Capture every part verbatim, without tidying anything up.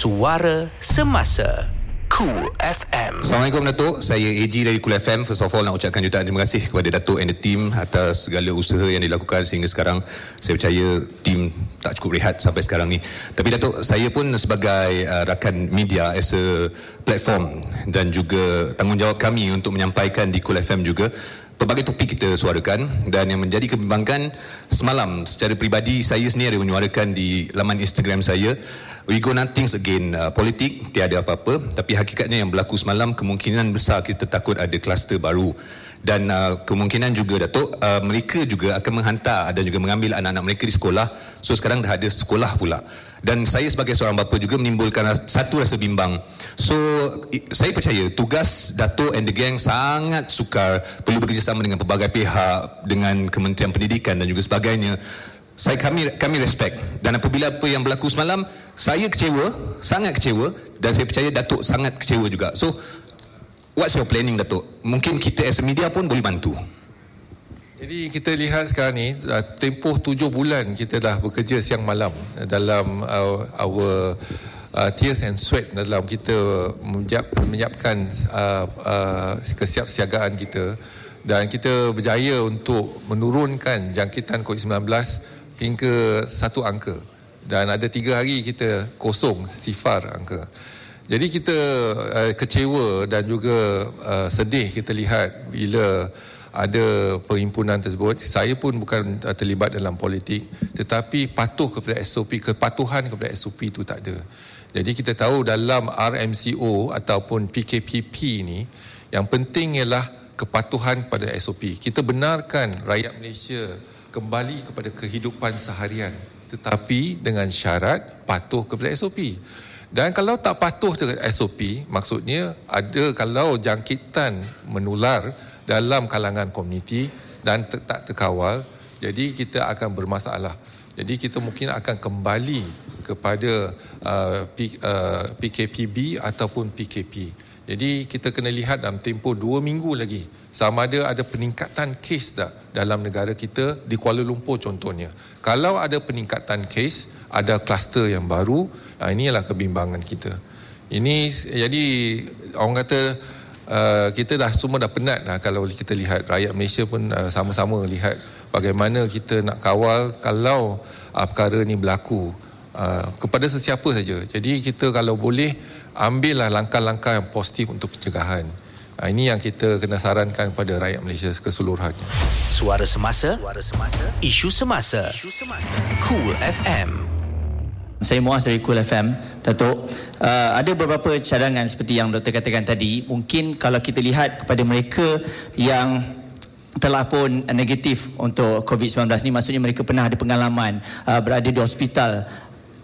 Suara Semasa Kool F M. Assalamualaikum Datuk, saya A G dari Kool F M. First of all, nak ucapkan jutaan terima kasih kepada Datuk and the team atas segala usaha yang dilakukan sehingga sekarang. Saya percaya team tak cukup rehat sampai sekarang ni. Tapi Datuk, saya pun sebagai uh, rakan media as a platform dan juga tanggungjawab kami untuk menyampaikan di Kool F M juga pelbagai topik kita suarakan, dan yang menjadi kebimbangan semalam secara peribadi saya sendiri menyuarakan di laman Instagram saya, we go nothing's again uh, politik, tiada apa-apa, tapi hakikatnya yang berlaku semalam kemungkinan besar kita takut ada kluster baru, dan uh, kemungkinan juga Datuk uh, mereka juga akan menghantar dan juga mengambil anak-anak mereka di sekolah. So sekarang dah ada sekolah pula, dan saya sebagai seorang bapa juga menimbulkan satu rasa bimbang. So saya percaya tugas Datuk and the gang sangat sukar, perlu bekerjasama sama dengan pelbagai pihak, dengan Kementerian Pendidikan dan juga sebagainya. Saya kami kami respect, dan apabila apa yang berlaku semalam, saya kecewa, sangat kecewa, dan saya percaya Datuk sangat kecewa juga. So what's your planning Datuk? Mungkin kita as a media pun boleh bantu. Jadi kita lihat sekarang ni tempoh tujuh bulan kita dah bekerja siang malam dalam our, our Uh, tears and sweat dalam kita menyiap, menyiapkan uh, uh, kesiapsiagaan kita, dan kita berjaya untuk menurunkan jangkitan COVID sembilan belas hingga satu angka, dan ada tiga hari kita kosong sifar angka. Jadi kita uh, kecewa dan juga uh, sedih kita lihat bila ada perhimpunan tersebut. Saya pun bukan terlibat dalam politik, tetapi patuh kepada S O P, kepatuhan kepada S O P itu tak ada. Jadi kita tahu dalam R M C O ataupun P K P P ni, yang penting ialah kepatuhan kepada S O P. Kita benarkan rakyat Malaysia kembali kepada kehidupan seharian, tetapi dengan syarat patuh kepada S O P. Dan kalau tak patuh kepada S O P, maksudnya ada kalau jangkitan menular dalam kalangan komuniti dan ter- tak terkawal, jadi kita akan bermasalah. Jadi kita mungkin akan kembali kepada uh, P, uh, P K P B ataupun P K P. Jadi kita kena lihat dalam tempoh dua minggu lagi, sama ada ada peningkatan kes tak dalam negara kita, di Kuala Lumpur contohnya. Kalau ada peningkatan kes, ada kluster yang baru, nah inilah kebimbangan kita. Ini jadi orang kata Uh, kita dah semua dah penat dah kalau kita lihat. Rakyat Malaysia pun uh, sama-sama lihat bagaimana kita nak kawal kalau uh, perkara ni berlaku uh, kepada sesiapa saja. Jadi kita kalau boleh ambillah langkah-langkah yang positif untuk pencegahan. Uh, ini yang kita kena sarankan kepada rakyat Malaysia keseluruhannya. Suara Semasa, Suara Semasa, Isu Semasa, Isu Semasa. Kool F M. Saya Muaz dari Kool F M. Datuk, uh, ada beberapa cadangan seperti yang doktor katakan tadi. Mungkin kalau kita lihat kepada mereka yang telah pun negatif untuk COVID sembilan belas ni, maksudnya mereka pernah ada pengalaman uh, berada di hospital.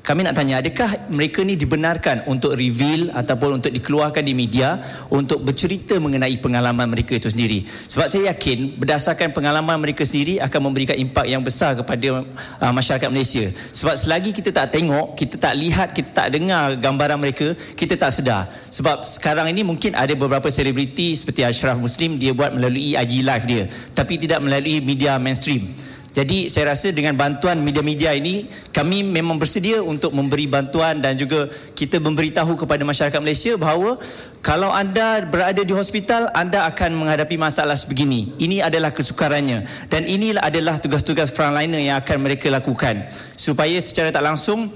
Kami nak tanya, adakah mereka ni dibenarkan untuk reveal ataupun untuk dikeluarkan di media untuk bercerita mengenai pengalaman mereka itu sendiri? Sebab saya yakin berdasarkan pengalaman mereka sendiri akan memberikan impak yang besar kepada uh, masyarakat Malaysia. Sebab selagi kita tak tengok, kita tak lihat, kita tak dengar gambaran mereka, kita tak sedar. Sebab sekarang ini mungkin ada beberapa selebriti seperti Ashraf Muslim, dia buat melalui I G Live dia, tapi tidak melalui media mainstream. Jadi saya rasa dengan bantuan media-media ini, kami memang bersedia untuk memberi bantuan dan juga kita memberitahu kepada masyarakat Malaysia bahawa kalau anda berada di hospital, anda akan menghadapi masalah sebegini. Ini adalah kesukarannya, dan inilah adalah tugas-tugas frontliner yang akan mereka lakukan supaya secara tak langsung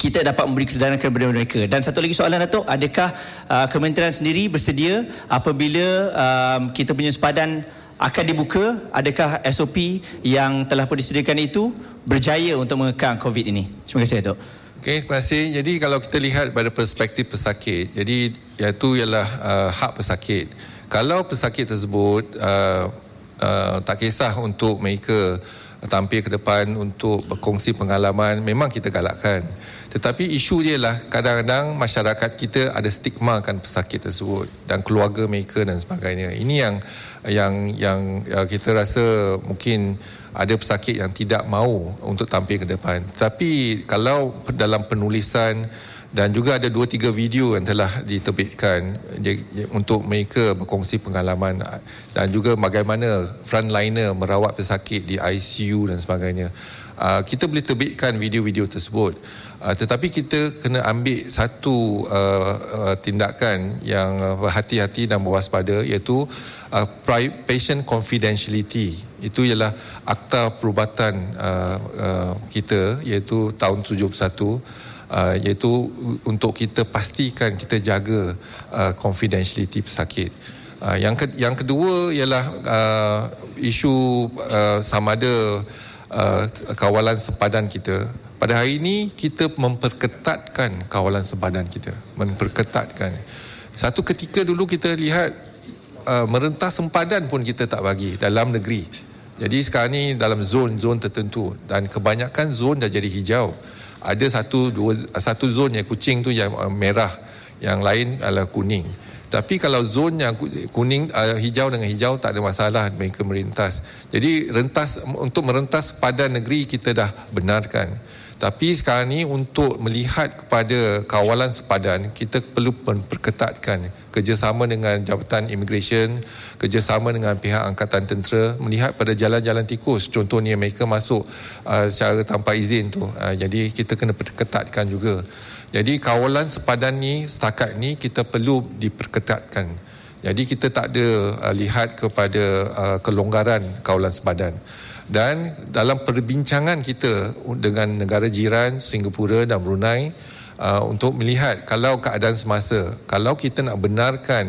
kita dapat memberi kesedaran kepada mereka. Dan satu lagi soalan Datuk, adakah uh, kementerian sendiri bersedia apabila uh, kita punya sempadan akan dibuka, adakah S O P yang telah pun disediakan itu berjaya untuk mengekang COVID ini? Terima kasih Datuk. Okey, terima kasih. Jadi kalau kita lihat pada perspektif pesakit, jadi iaitu ialah uh, hak pesakit. Kalau pesakit tersebut uh, uh, tak kisah untuk mereka tampil ke depan untuk berkongsi pengalaman, memang kita galakkan. Tetapi isu dia lah kadang-kadang masyarakat kita ada stigma kan pesakit tersebut dan keluarga mereka dan sebagainya. Ini yang yang yang kita rasa mungkin ada pesakit yang tidak mahu untuk tampil ke depan. Tetapi kalau dalam penulisan dan juga ada dua tiga video yang telah diterbitkan untuk mereka berkongsi pengalaman dan juga bagaimana frontliner merawat pesakit di I C U dan sebagainya. Uh, kita boleh terbitkan video-video tersebut. Uh, tetapi kita kena ambil satu uh, uh, tindakan yang berhati-hati dan berwaspada, iaitu uh, patient confidentiality. Itu ialah akta perubatan uh, uh, kita, iaitu tahun tujuh puluh satu. Uh, iaitu untuk kita pastikan kita jaga uh, confidentiality pesakit. Uh, yang, ke- yang kedua ialah uh, isu uh, sama ada uh, kawalan sempadan kita. Pada hari ini kita memperketatkan kawalan sempadan kita. Memperketatkan. Satu ketika dulu kita lihat uh, merentas sempadan pun kita tak bagi dalam negeri. Jadi sekarang ni dalam zon-zon tertentu, dan kebanyakan zon dah jadi hijau. Ada satu dua satu zon yang kucing tu yang merah, yang lain adalah kuning. Tapi kalau zon yang kuning hijau dengan hijau tak ada masalah mereka merentas. Jadi rentas untuk merentas pada negeri kita dah benarkan. Tapi sekarang ni untuk melihat kepada kawalan sempadan, kita perlu memperketatkan kerjasama dengan Jabatan Immigration, kerjasama dengan pihak Angkatan Tentera, melihat pada jalan-jalan tikus. Contohnya mereka masuk uh, secara tanpa izin tu. Uh, jadi kita kena perketatkan juga. Jadi kawalan sempadan ni setakat ni kita perlu diperketatkan. Jadi kita tak ada uh, lihat kepada uh, kelonggaran kawalan sempadan. Dan dalam perbincangan kita dengan negara jiran Singapura dan Brunei uh, untuk melihat kalau keadaan semasa, kalau kita nak benarkan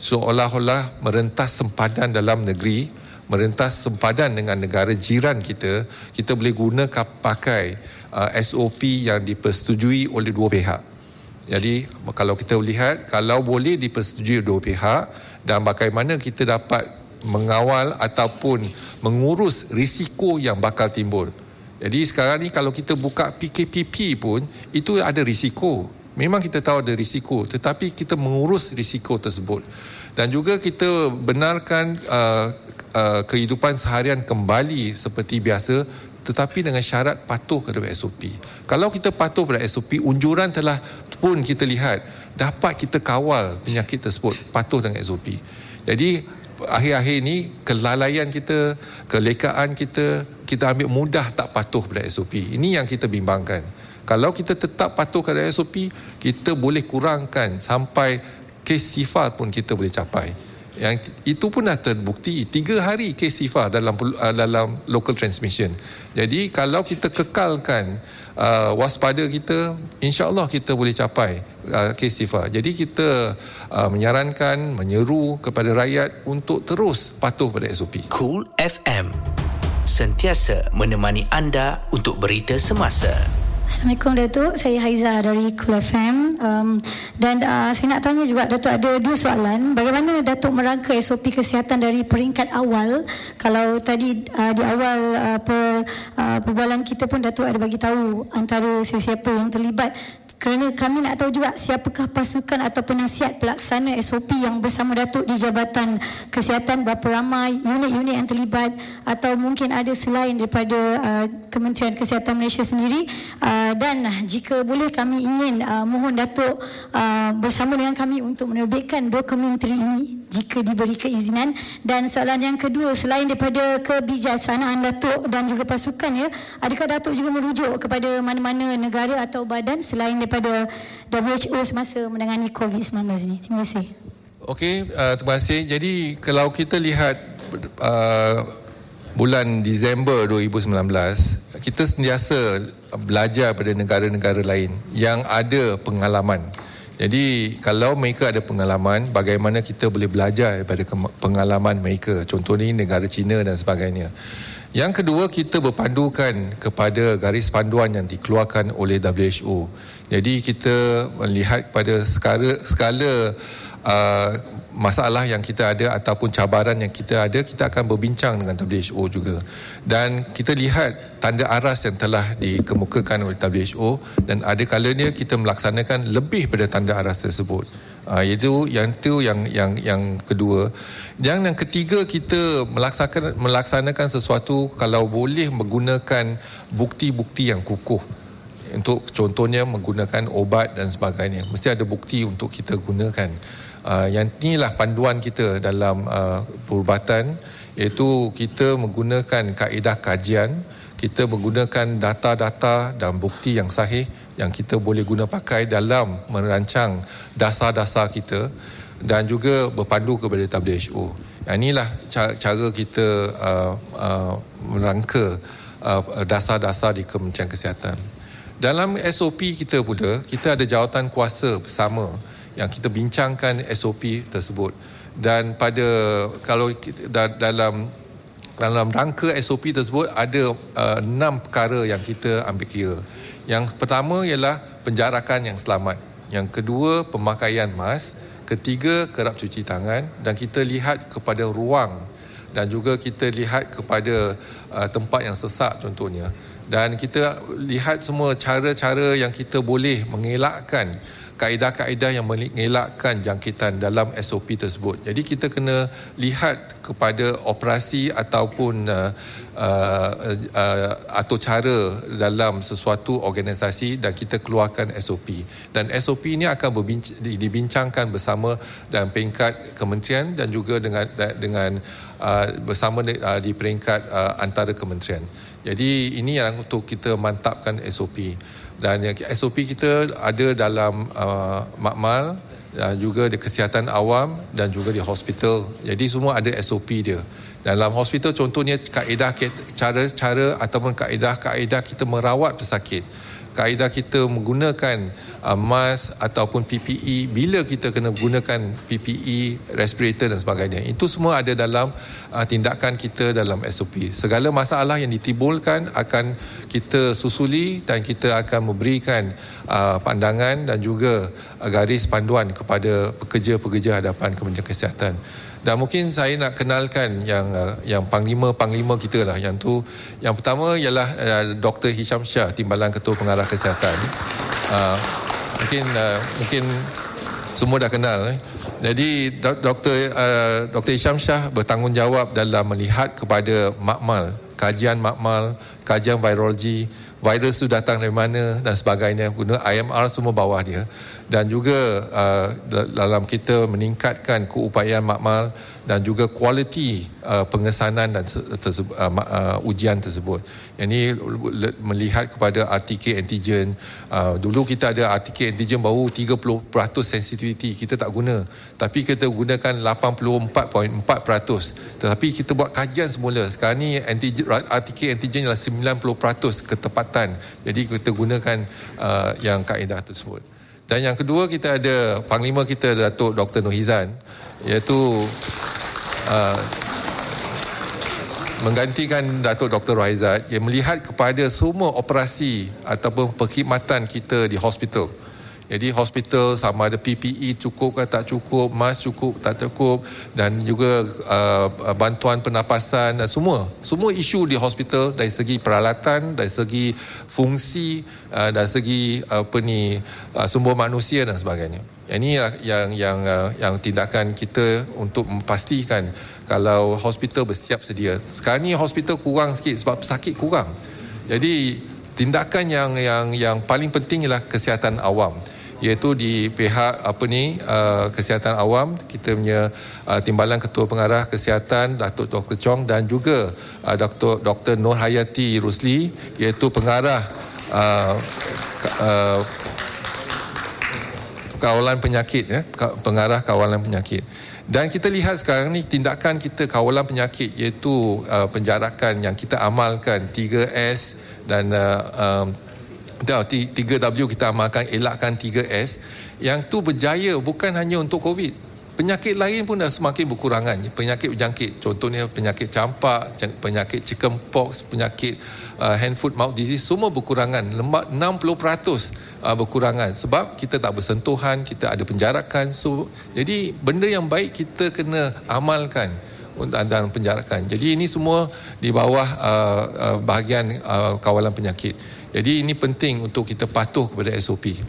seolah-olah merentas sempadan dalam negeri, merentas sempadan dengan negara jiran kita, kita boleh guna pakai uh, S O P yang dipersetujui oleh dua pihak. Jadi kalau kita lihat, kalau boleh dipersetujui dua pihak, dan bagaimana kita dapat mengawal ataupun mengurus risiko yang bakal timbul. Jadi sekarang ni kalau kita buka P K P P pun, itu ada risiko. Memang kita tahu ada risiko, tetapi kita mengurus risiko tersebut. Dan juga kita benarkan uh, uh, kehidupan seharian kembali seperti biasa, tetapi dengan syarat patuh kepada S O P. Kalau kita patuh pada S O P, unjuran telah pun kita lihat, dapat kita kawal penyakit tersebut patuh dengan S O P. Jadi akhir-akhir ini kelalaian kita, kelekaan kita, kita ambil mudah tak patuh pada S O P. Ini yang kita bimbangkan. Kalau kita tetap patuh pada S O P, kita boleh kurangkan sampai kes sifar pun kita boleh capai. Yang itu pun dah terbukti, tiga hari kes sifar dalam dalam local transmission. Jadi kalau kita kekalkan uh, waspada kita, insya-Allah kita boleh capai uh, kes sifar. Jadi kita uh, menyarankan, menyeru kepada rakyat untuk terus patuh pada S O P. Kool F M sentiasa menemani anda untuk berita semasa. Assalamualaikum Datuk, saya Haiza dari Kool F M. um, Dan uh, saya nak tanya juga Datuk, ada dua soalan. Bagaimana Datuk merangka S O P kesihatan dari peringkat awal? Kalau tadi uh, di awal uh, per, uh, perbualan kita pun Datuk ada bagi tahu antara siapa-siapa yang terlibat. Kerana kami nak tahu juga siapakah pasukan atau penasihat pelaksana S O P yang bersama Datuk di Jabatan Kesihatan, berapa ramai unit-unit yang terlibat, atau mungkin ada selain daripada uh, Kementerian Kesihatan Malaysia sendiri. uh, Dan jika boleh kami ingin uh, mohon Datuk uh, bersama dengan kami untuk menerbitkan dokumentari ini jika diberi keizinan. Dan soalan yang kedua, selain daripada kebijaksanaan Datuk dan juga pasukannya, adakah Datuk juga merujuk kepada mana-mana negara atau badan selain daripada W H O semasa menangani covid sembilan belas ini? Terima kasih. Okey, uh, terima kasih. Jadi kalau kita lihat uh, bulan Disember dua ribu sembilan belas, kita sentiasa belajar pada negara-negara lain yang ada pengalaman. Jadi kalau mereka ada pengalaman, bagaimana kita boleh belajar daripada pengalaman mereka, contohnya negara China dan sebagainya. Yang kedua, kita berpandukan kepada garis panduan yang dikeluarkan oleh W H O. Jadi kita melihat pada skala, skala uh, masalah yang kita ada ataupun cabaran yang kita ada, kita akan berbincang dengan W H O juga. Dan kita lihat tanda aras yang telah dikemukakan oleh W H O, dan ada kalanya kita melaksanakan lebih pada tanda aras tersebut. Uh, itu yang itu yang yang yang kedua. Yang yang ketiga, kita melaksanakan melaksanakan sesuatu kalau boleh menggunakan bukti-bukti yang kukuh. Untuk contohnya menggunakan obat dan sebagainya, mesti ada bukti untuk kita gunakan. Uh, yang inilah panduan kita dalam uh, perubatan, iaitu kita menggunakan kaedah kajian, kita menggunakan data-data dan bukti yang sahih yang kita boleh guna pakai dalam merancang dasar-dasar kita dan juga berpandu kepada W H O. Inilah cara kita uh, uh, merangka uh, dasar-dasar di Kementerian Kesihatan. Dalam S O P kita pula, kita ada jawatan kuasa bersama yang kita bincangkan S O P tersebut. Dan pada kalau kita, da, dalam dalam rangka S O P tersebut ada uh, enam perkara yang kita ambil kira. Yang pertama ialah penjarakan yang selamat, yang kedua pemakaian mask, ketiga kerap cuci tangan, dan kita lihat kepada ruang dan juga kita lihat kepada uh, tempat yang sesak contohnya, dan kita lihat semua cara-cara yang kita boleh mengelakkan, kaedah-kaedah yang mengelakkan jangkitan dalam S O P tersebut. Jadi kita kena lihat kepada operasi ataupun uh, uh, uh, atau cara dalam sesuatu organisasi dan kita keluarkan S O P. Dan S O P ini akan berbinc- dibincangkan bersama dan peringkat kementerian dan juga dengan dengan uh, bersama di, uh, di peringkat uh, antara kementerian. Jadi ini yang untuk kita mantapkan S O P. Dan S O P kita ada dalam uh, makmal dan juga di kesihatan awam dan juga di hospital. Jadi semua ada S O P dia. Dalam hospital contohnya kaedah cara-cara ataupun kaedah-kaedah kita merawat pesakit. Kaedah kita menggunakan uh, mask ataupun P P E, bila kita kena gunakan P P E, respirator dan sebagainya. Itu semua ada dalam uh, tindakan kita dalam S O P. Segala masalah yang ditimbulkan akan kita susuli dan kita akan memberikan uh, pandangan dan juga garis panduan kepada pekerja-pekerja hadapan Kementerian Kesihatan. Dan mungkin saya nak kenalkan yang yang panglima-panglima kita lah. Yang tu yang pertama ialah uh, Doktor Hisham Shah, Timbalan Ketua Pengarah Kesihatan. Uh, mungkin uh, mungkin semua dah kenal. Eh? Jadi Doktor uh, Doktor Hisham Shah bertanggungjawab dalam melihat kepada makmal, kajian makmal, kajian virologi, virus itu datang dari mana dan sebagainya, guna I M R semua bawah dia. Dan juga uh, dalam kita meningkatkan keupayaan makmal dan juga kualiti uh, pengesanan dan terse- uh, uh, ujian tersebut. Yang ini melihat kepada R T K antigen. Uh, dulu kita ada R T K antigen baru tiga puluh peratus sensitivity, kita tak guna. Tapi kita gunakan lapan puluh empat perpuluhan empat peratus. Tetapi kita buat kajian semula. Sekarang ni antigen, R T K antigen ialah sembilan puluh peratus ketepatan. Jadi kita gunakan uh, yang kaedah tersebut. Dan yang kedua kita ada panglima kita Datuk Doktor Nohizan, iaitu uh, menggantikan Datuk Doktor Raisa, yang melihat kepada semua operasi ataupun perkhidmatan kita di hospital. Jadi hospital sama ada P P E cukup ke tak cukup, mask cukup tak cukup, dan juga uh, bantuan pernafasan, semua. Semua isu di hospital dari segi peralatan, dari segi fungsi, uh, dari segi uh, apa ni uh, sumber manusia dan sebagainya. Ini yang yang uh, yang tindakan kita untuk memastikan kalau hospital bersiap sedia. Sekarang ni hospital kurang sikit sebab pesakit kurang. Jadi tindakan yang yang yang paling penting ialah kesihatan awam, iaitu di pihak apa ni uh, kesihatan awam kita punya uh, Timbalan Ketua Pengarah Kesihatan Datuk Dr. Chong dan juga uh, Datuk Dr. Noor Hayati Rusli, iaitu pengarah uh, uh, kawalan penyakit ya pengarah kawalan penyakit. Dan kita lihat sekarang ni tindakan kita kawalan penyakit, iaitu uh, penjarakan yang kita amalkan tiga S dan uh, um, tiga W kita amalkan, elakkan tiga S, yang tu berjaya bukan hanya untuk COVID. Penyakit lain pun dah semakin berkurangan. Penyakit berjangkit, contohnya penyakit campak, penyakit chickenpox, penyakit uh, hand foot mouth disease, semua berkurangan. enam puluh peratus berkurangan sebab kita tak bersentuhan, kita ada penjarakan. So jadi benda yang baik kita kena amalkan dalam penjarakan. Jadi ini semua di bawah uh, uh, bahagian uh, kawalan penyakit. Jadi ini penting untuk kita patuh kepada S O P.